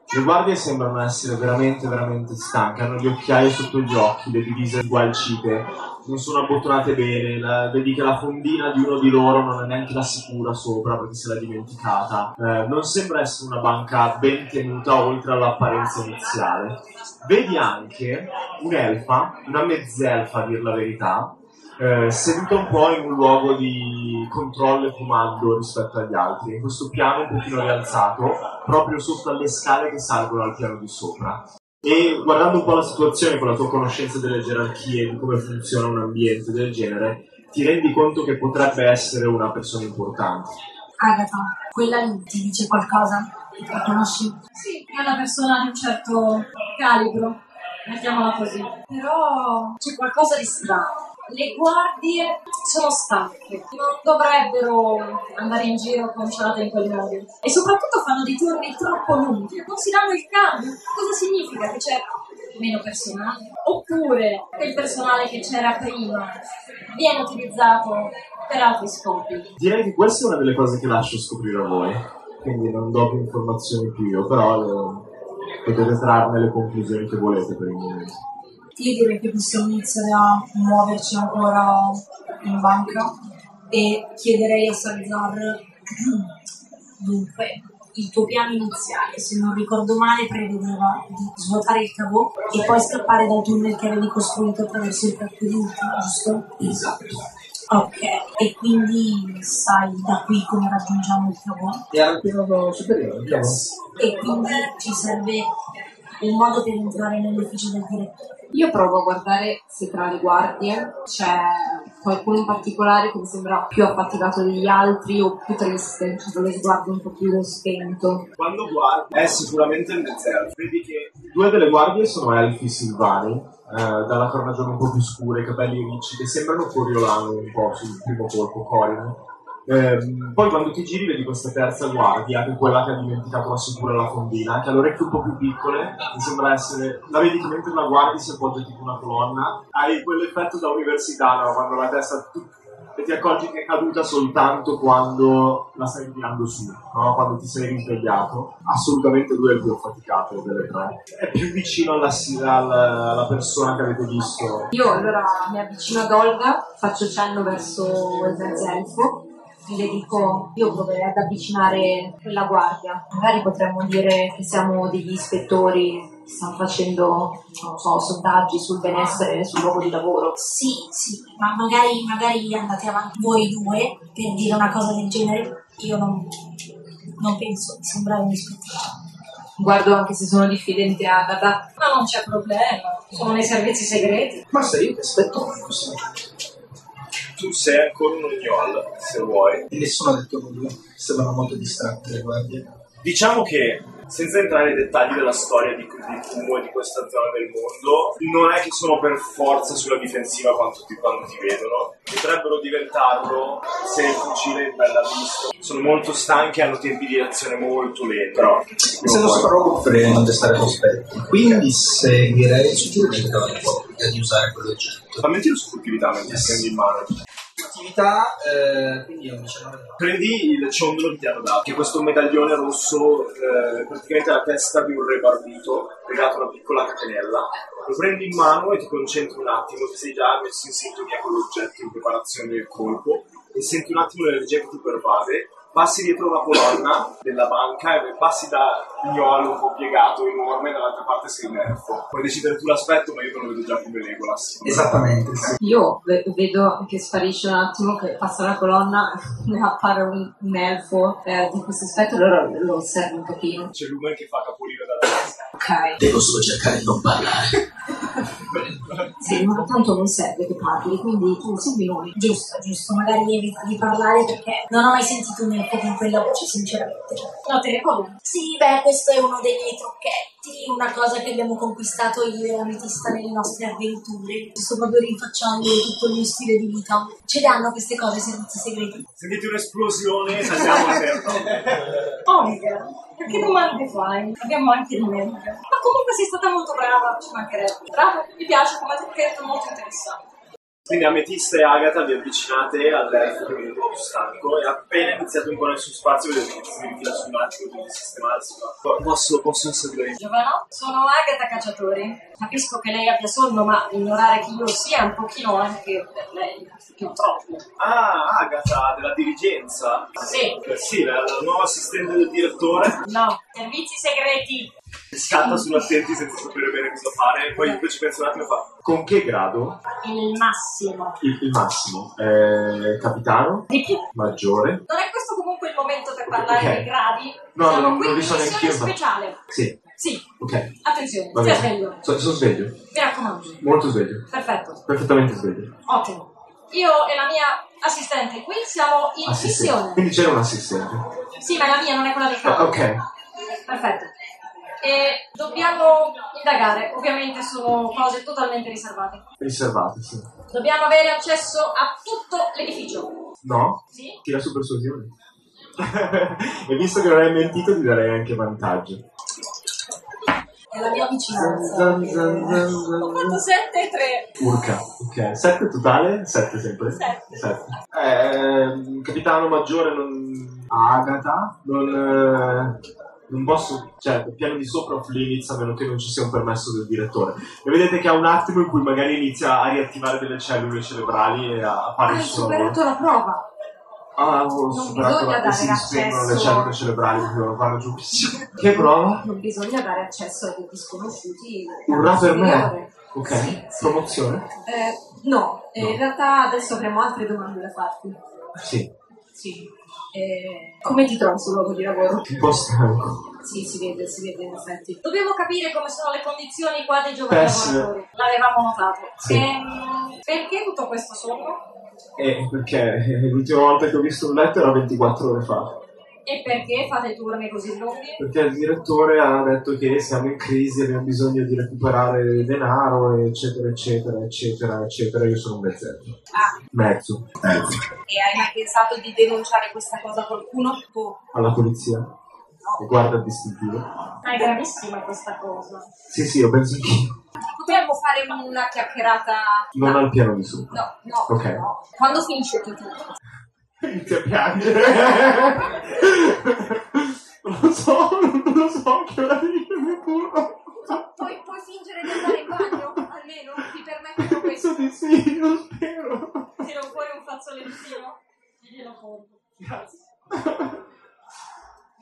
Le guardie sembrano essere veramente veramente stanche, hanno le occhiaie sotto gli occhi, le divise sgualcite, non sono abbottonate bene, la, vedi che la fondina di uno di loro non è neanche la sicura sopra perché se l'ha dimenticata. Eh, non sembra essere una banca ben tenuta oltre all'apparenza iniziale. Vedi anche un'elfa, una mezzelfa a dir la verità, eh, seduta un po' in un luogo di controllo e comando rispetto agli altri, in questo piano un pochino rialzato, proprio sotto alle scale che salgono al piano di sopra. E guardando un po' la situazione con la tua conoscenza delle gerarchie, di come funziona un ambiente del genere, ti rendi conto che potrebbe essere una persona importante. Agatha, quella lì ti dice qualcosa? La conosci? Sì, è una persona di un certo calibro, mettiamola così. Però c'è qualcosa di strano. Le guardie sono stanche, non dovrebbero andare in giro con cialate in quel modo. E soprattutto fanno dei turni troppo lunghi. Non si danno il cambio. Cosa significa? Che c'è meno personale? Oppure che il personale che c'era prima viene utilizzato per altri scopi? Direi che questa è una delle cose che lascio scoprire a voi. Quindi non do più informazioni più io, però le... potete trarne le conclusioni che volete per il momento. Io direi che possiamo iniziare a muoverci ancora in banca e chiederei a Sagzar, dunque, il tuo piano iniziale, se non ricordo male, prevedeva di svuotare il cavò e poi scappare dal tunnel che avevi costruito attraverso il parco di Ultima, giusto? Esatto. Ok, e quindi sai da qui come raggiungiamo il cavò? E al piano superiore, il cavò. E quindi ci serve un modo per entrare nell'ufficio del direttore. Io provo a guardare se tra le guardie c'è qualcuno in particolare che mi sembra più affaticato degli altri o più triste, cioè lo sguardo un po' più spento. Quando guardi è sicuramente il deserto. Vedi che due delle guardie sono elfi silvani, eh, dalla carnagione un po' più scura, i capelli ricci, che sembrano coriolano un po' sul primo colpo, corino. Eh, poi quando ti giri vedi questa terza guardia, che è quella che ha dimenticato la sicura alla fondina, che ha le orecchie un po' più piccole, mi sembra essere, la vedi che mentre la guardi si appoggia tipo una colonna, hai quell'effetto da università, no? Quando la testa tu, e ti accorgi che è caduta soltanto quando la stai tirando su, no? Quando ti sei risvegliato. Assolutamente lui è il più affaticato delle tre, è più vicino alla, alla, alla persona che avete visto. Io allora mi avvicino ad Olga, faccio cenno verso il Zelfo. Le dico, io proverei ad avvicinare quella guardia. Magari potremmo dire che siamo degli ispettori che stanno facendo, non so, sondaggi sul benessere sul luogo di lavoro. Sì, sì, ma magari, magari andate avanti voi due per dire una cosa del genere. Io non, non penso di sembrare un ispettore. Guardo anche se sono diffidente a Agatha. Ma non c'è problema, sono nei servizi segreti. Ma sei un ispettore, così. Tu sei ancora un ognol, se vuoi. E nessuno ha detto nulla, sembrano molto distratte le guardie. Diciamo che, senza entrare nei dettagli della storia di, di Fumo e di questa zona del mondo, non è che sono per forza sulla difensiva quando ti, quando ti vedono. Potrebbero diventarlo se il fucile è in bella vista. Sono molto stanchi e hanno tempi di reazione molto lenti. Però, se lo provo per non testare cospetti. Quindi seguirei il suggerimento di usare quell'oggetto. Ma metti lo sfruttività, metti yes. Prendi in mano. Attività, eh, quindi io prendi il ciondolo che ti hanno dato, che è questo medaglione rosso, eh, praticamente alla testa di un re barbito, legato a una piccola catenella. Lo prendi in mano e ti concentri un attimo, ti sei già messo in sintonia con l'oggetto in preparazione del colpo e senti un attimo l'energia che ti pervade. Passi dietro la colonna della banca e passi da gnolo un po' piegato, enorme, dall'altra parte sei nervo. Puoi decidere tu l'aspetto, ma io non lo vedo già come Legolas. Esattamente, sì. Io vedo che sparisce un attimo, che passa la colonna e appare un, un elfo eh, di questo aspetto, allora lo osservo un pochino. C'è Lumen che fa capolino da destra. Ok. Devo solo cercare di non parlare. Sì, ma tanto non serve che parli, quindi tu segui noi. Giusto, giusto, magari evita di parlare perché non ho mai sentito niente. Con quella voce sinceramente no, te ne ricordo? Sì, beh, questo è uno dei miei trucchetti, una cosa che abbiamo conquistato io e l'Ametista nelle nostre avventure. Sto proprio rinfacciando tutto il mio stile di vita. Ci danno queste cose servizi segreti. Sentite un'esplosione, saliamo a terra. Olga, che domande fai? Abbiamo anche domenica, ma comunque sei stata molto brava, ci mancherebbe. Brava, mi piace come trucchetto, molto interessante. Quindi Ametista e Agatha vi avvicinate all'elfo che è un po' stanco e appena iniziato un po' nel suo spazio vedete che si rifila sul manico, deve sistemarsi. Posso, posso inseguire? Giovano, sono Agatha Cacciatore. Capisco che lei abbia sonno, ma ignorare chi io sia è un pochino anche per lei, più troppo. Ah, Agatha, della dirigenza? Sì. Eh, sì, la, la nuova assistente del direttore? No, servizi segreti. Scatta sull'attenti senza sapere bene cosa fare e poi invece ci penso un attimo e fa con che grado? Il massimo il, il massimo eh, capitano? Di più? Maggiore? Non è questo comunque il momento per parlare okay. Dei gradi? No, siamo non, qui non li so neanche io speciale ma... sì sì ok attenzione sei sveglio so, sono sveglio mi raccomando molto sveglio perfetto perfettamente sveglio ottimo io e la mia assistente qui siamo in assistente. Missione quindi c'era un assistente sì ma la mia non è quella del capo ah, ok perfetto e dobbiamo indagare, ovviamente sono cose totalmente riservate. Riservate, sì. Dobbiamo avere accesso a tutto l'edificio. No? Sì? Tira su persuasione. E visto che non hai mentito ti darei anche vantaggio. È la mia vicinanza. Ho fatto sette e tre. Urca, ok. sette totale? sette sempre? sette. Eh, capitano maggiore non... Agatha? Non... Eh... Non posso, cioè, il piano di sopra off limits a meno che non ci sia un permesso del direttore. E vedete che ha un attimo in cui magari inizia a riattivare delle cellule cerebrali e a fare il suono. Ah, hai superato la prova! Ah, ho superato la prova, si dispengono le cellule cerebrali, non vanno giù. Che prova? Non bisogna dare accesso ai disconosciuti. Un ra per me? Ok, sì, sì. Promozione? Eh, no. Eh, no, in realtà adesso avremo altre domande da farti. Sì. Sì. Eh, come ti trovi sul luogo di lavoro? Un po' stanco. Sì, si vede, si vede in effetti. Dobbiamo capire come sono le condizioni qua dei giovani lavoratori. L'avevamo notato. Sì. Ehm, perché tutto questo sonno? Eh, perché l'ultima volta che ho visto un letto era ventiquattro ore fa. E perché fate turni così lunghi? Perché il direttore ha detto che siamo in crisi, abbiamo bisogno di recuperare denaro, eccetera, eccetera, eccetera, eccetera. Io sono un mezzetto. Ah. Mezzo. Mezzo. E hai mai pensato di denunciare questa cosa a qualcuno? Tu? Alla polizia. No. E guarda il distintivo. Ma è gravissima questa cosa. Sì, sì, ho penso anch'io. Potremmo fare una chiacchierata... Non no. Al piano di sopra. No, no. Ok. No. Quando finisce tutto? Inizia a piangere. Non lo so, non lo so che ora viene pure. Puoi, puoi fingere di andare in bagno? Almeno ti permettono questo. Penso di sì, lo spero. Tiro fuori un fazzolettino e glielo porto. Grazie.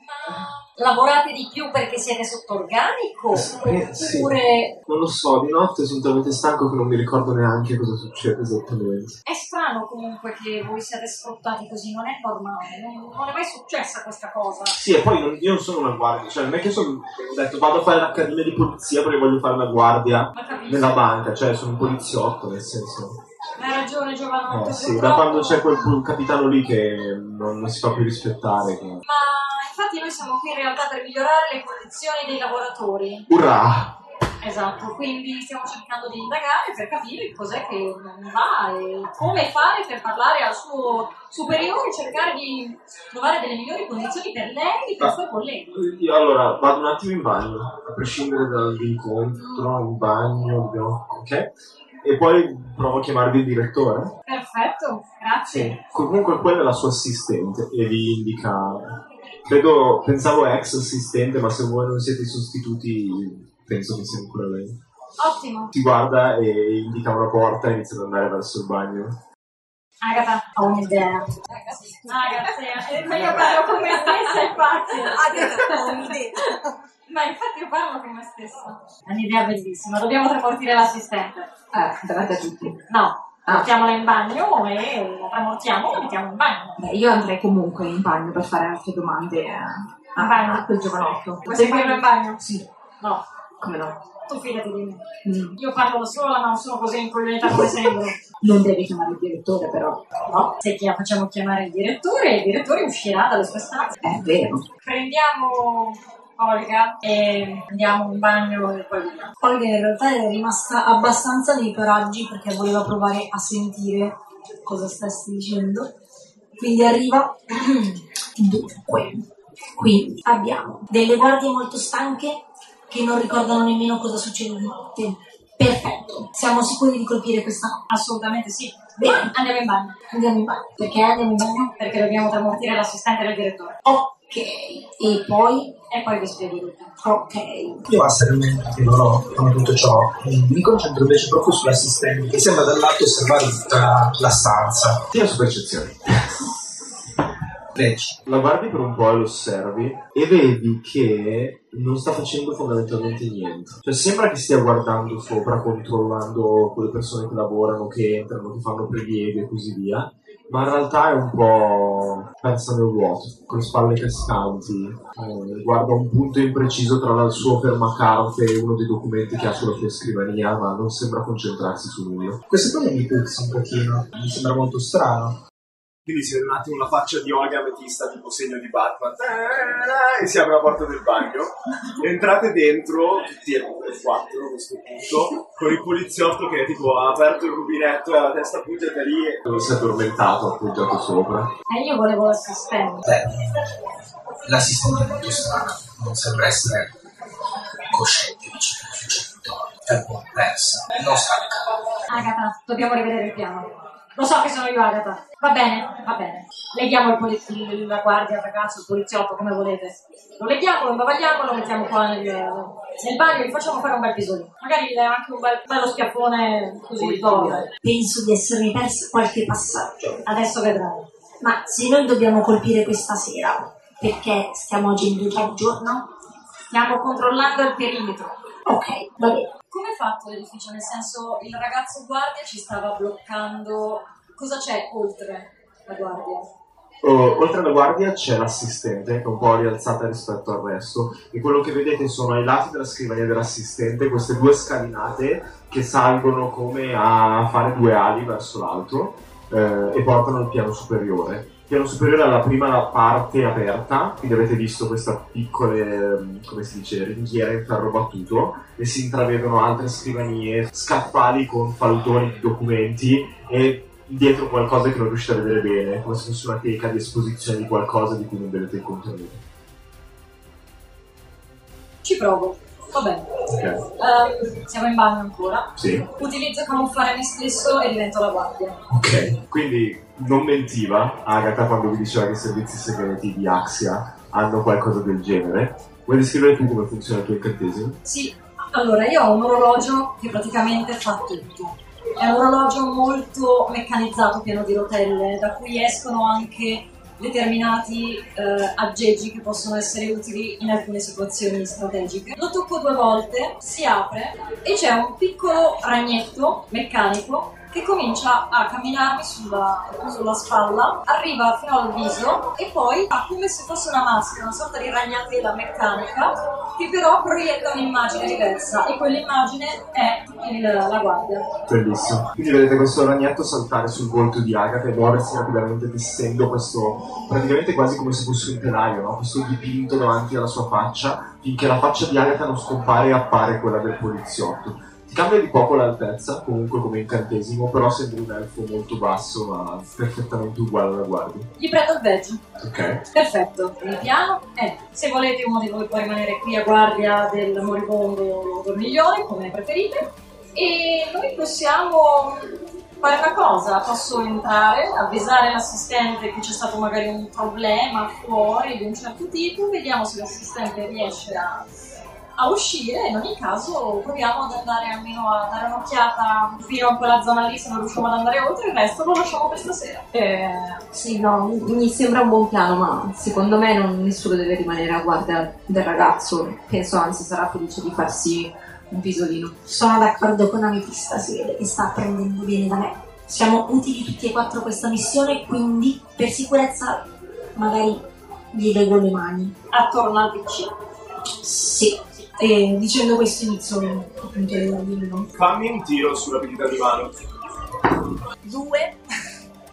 Ma lavorate di più perché siete sotto organico? Eh, sì. Oppure... Non lo so, di notte sono talmente stanco che non mi ricordo neanche cosa succede esattamente. È strano comunque che voi siate sfruttati così, non è normale, non, non è mai successa questa cosa. Sì, e poi non, io non sono una guardia, cioè non è che sono, ho detto vado a fare l'accademia di polizia perché voglio fare la guardia nella banca, cioè sono un poliziotto nel senso... Hai ragione giovanotto. Eh, sì, da quando c'è quel capitano lì che non, non si fa più rispettare. Che... Ma infatti noi siamo qui in realtà per migliorare le condizioni dei lavoratori. Urrà! Esatto, quindi stiamo cercando di indagare per capire cos'è che non va e come fare per parlare al suo superiore e cercare di trovare delle migliori condizioni per lei e per ah, i suoi colleghi. Io allora vado un attimo in bagno, a prescindere dall'incontro, mm. un bagno, dobbiamo... ok? E poi provo a chiamarvi il direttore. Perfetto, grazie. Sì. Comunque quella è la sua assistente e vi indica... Credo, pensavo ex assistente, ma se voi non siete sostituti penso che sia ancora lei. Ottimo. Ti guarda e indica una porta e inizia ad andare verso il bagno. Agatha, ho un'idea. Agatha, è meglio parlo con me stessa, è facile. Agatha, ho un'idea. Ma infatti io parlo con me stessa. È un'idea bellissima, dobbiamo tramortire l'assistente. Eh, davanti a tutti. No, ah. Mettiamola in bagno e la tramortiamo e la mettiamo in bagno. Beh, io andrei comunque in bagno per fare altre domande a, bagno. a quel giovanotto. Vuoi seguirlo in bagno? Sì. No. Come no? Tu fidati di me. Mm. Io parlo da sola, ma non sono così incoglionita come sembro. Non devi chiamare il direttore, però. No, se chiam- facciamo chiamare il direttore, il direttore uscirà dalle sue stanze. È vero. Prendiamo Olga e andiamo in bagno e poi via. Olga in realtà è rimasta abbastanza nei paraggi perché voleva provare a sentire cosa stessi dicendo. Quindi arriva. Dunque, qui abbiamo delle guardie molto stanche che non ricordano nemmeno cosa succede di notte. Perfetto. Siamo sicuri di colpire questa cosa? Assolutamente sì. Bene. Andiamo in bagno. Andiamo in bagno. Perché andiamo in bagno? Perché dobbiamo tramortire l'assistente del direttore. Ok. E poi? E poi vi spiego tutto. Ok. Io assolutamente loro con tutto ciò. Mi concentro invece proprio sull'assistente che sembra dall'alto osservare tutta la stanza. Tira su percezione. La guardi per un po' e lo osservi e vedi che non sta facendo fondamentalmente niente. Cioè sembra che stia guardando sopra, controllando quelle persone che lavorano, che entrano, che fanno prelievi e così via, ma in realtà è un po' persa nel vuoto, con le spalle cascanti, eh, guarda un punto impreciso tra il suo fermacarte e uno dei documenti che ha sulla sua scrivania, ma non sembra concentrarsi su nulla. Questo poi mi puzza un pochino, mi sembra molto strano. Quindi si vede un attimo la faccia di Olga Ametista, tipo segno di Batman, e si apre la porta del bagno. Entrate dentro, tutti e quattro a questo punto, con il poliziotto che tipo ha aperto il rubinetto e la testa puntata lì e non si è addormentato, ha puntato sopra. E io volevo l'assistente. Beh, l'assistente è molto strana, non sembra essere cosciente di ciò che succede intorno, è un po' persa, non sta calma. Agatha, dobbiamo rivedere il piano. Lo so che sono io, Agatha. Va bene, va bene. Leghiamo il poliz- la guardia, il ragazzo, il poliziotto, come volete. Lo leghiamo, lo imbavagliamo, lo mettiamo qua nel, nel bagno e gli facciamo fare un bel pisolino. Magari anche un bel, bello schiaffone così. Penso di essermi perso qualche passaggio. Adesso vedrai. Ma se noi dobbiamo colpire questa sera, perché stiamo agendo già il giorno? Stiamo controllando il perimetro. Ok, va bene. Come è fatto l'edificio? Nel senso, il ragazzo guardia ci stava bloccando. Cosa c'è oltre la guardia? Oh, oltre alla guardia c'è l'assistente, che è un po' rialzata rispetto al resto. E quello che vedete sono ai lati della scrivania dell'assistente queste due scalinate che salgono come a fare due ali verso l'alto eh, e portano al piano superiore. Il piano superiore è la prima parte aperta, quindi avete visto queste piccole, come si dice, ringhiere in ferro battuto, e si intravedono altre scrivanie, scaffali con palutoni di documenti e dietro qualcosa che non riuscite a vedere bene, come se fosse una teca di esposizione di qualcosa di cui non vedete il contenuto. Ci provo. Va bene. Okay. Uh, siamo in bagno ancora. Sì. Utilizzo camuffare me stesso e divento la guardia. Ok. Quindi non mentiva Agatha quando vi diceva che i servizi segreti di Axia hanno qualcosa del genere. Vuoi descrivere tu come funziona il tuo incantesimo? Sì. Allora, io ho un orologio che praticamente fa tutto. È un orologio molto meccanizzato, pieno di rotelle, da cui escono anche determinati eh, aggeggi che possono essere utili in alcune situazioni strategiche. Lo tocco due volte, si apre e c'è un piccolo ragnetto meccanico che comincia a camminarmi sulla, sulla spalla, arriva fino al viso e poi fa come se fosse una maschera, una sorta di ragnatela meccanica che però proietta un'immagine diversa e quell'immagine è il, la guardia. Bellissimo. Quindi vedete questo ragnetto saltare sul volto di Agatha e muoversi rapidamente tessendo questo, praticamente quasi come se fosse un telaio, no? Questo dipinto davanti alla sua faccia, finché la faccia di Agatha non scompare e appare quella del poliziotto. Cambia di poco l'altezza, comunque come incantesimo, però sembra un elfo molto basso, ma perfettamente uguale alla guardia. Gli prendo il badge. Ok. Perfetto. Il piano è, se volete uno di voi può rimanere qui a guardia del moribondo dormiglione, come preferite, e noi possiamo fare una cosa, posso entrare, avvisare l'assistente che c'è stato magari un problema fuori di un certo tipo, vediamo se l'assistente riesce a... a uscire, in ogni caso proviamo ad andare almeno a dare un'occhiata fino a quella zona lì, se non riusciamo ad andare oltre il resto lo lasciamo per stasera. Eh, sì, no, mi sembra un buon piano, ma secondo me non, nessuno deve rimanere a guardia del ragazzo, penso anzi sarà felice di farsi un pisolino. Sono d'accordo con Ametista, si vede che sta prendendo bene da me. Siamo utili tutti e quattro questa missione, quindi per sicurezza magari gli leggo le mani attorno al P C. Sì. E dicendo questo inizio appunto del bambino. Fammi un tiro sull'abilità di mano. Due.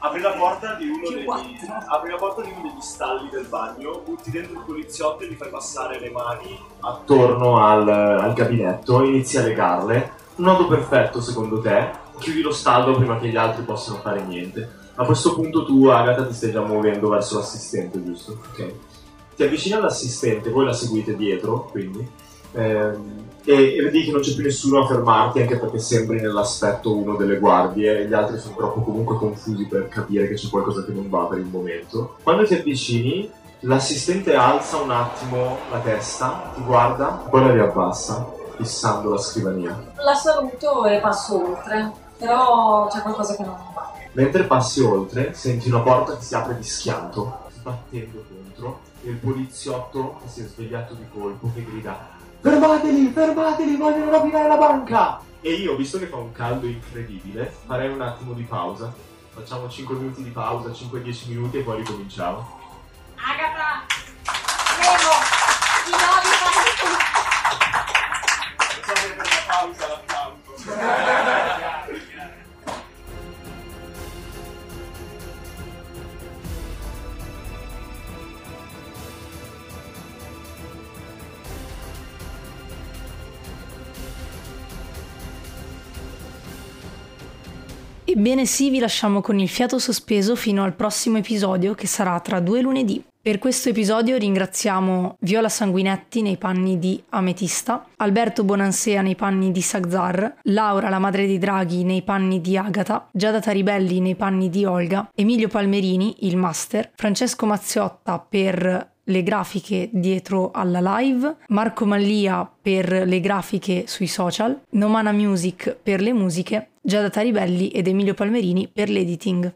Apri la porta di uno degli, apri la porta di uno degli stalli del bagno, butti dentro il poliziotto e gli fai passare le mani attorno al, al gabinetto, inizi a legarle. Un nodo perfetto secondo te, chiudi lo stallo prima che gli altri possano fare niente. A questo punto tu, Agatha, ti stai già muovendo verso l'assistente, giusto? Ok. Ti avvicini all'assistente, voi la seguite dietro, quindi... Eh, e, e vedi che non c'è più nessuno a fermarti, anche perché sembri nell'aspetto uno delle guardie e gli altri sono troppo comunque confusi per capire che c'è qualcosa che non va per il momento. Quando ti avvicini, l'assistente alza un attimo la testa, ti guarda, poi la riabbassa, fissando la scrivania. La saluto e passo oltre, però c'è qualcosa che non va. Mentre passi oltre, senti una porta che si apre di schianto, battendo contro, e il poliziotto che si è svegliato di colpo che grida: fermateli, fermateli, vogliono rovinare la banca! E io, visto che fa un caldo incredibile, farei un attimo di pausa. Facciamo cinque minuti di pausa, cinque dieci minuti e poi ricominciamo. Agatha! Prego! Ti voglio fare tutto! Non so se per la pausa l'applauso. Ebbene sì, vi lasciamo con il fiato sospeso fino al prossimo episodio, che sarà tra due lunedì. Per questo episodio ringraziamo Viola Sanguinetti nei panni di Ametista, Alberto Bonansea nei panni di Sagzar, Laura, la madre dei draghi, nei panni di Agatha, Giada Taribelli nei panni di Olga, Emilio Palmerini, il master, Francesco Mazziotta per le grafiche dietro alla live, Marco Mallia per le grafiche sui social, Nomana Music per le musiche, Giada Taribelli ed Emilio Palmerini per l'editing.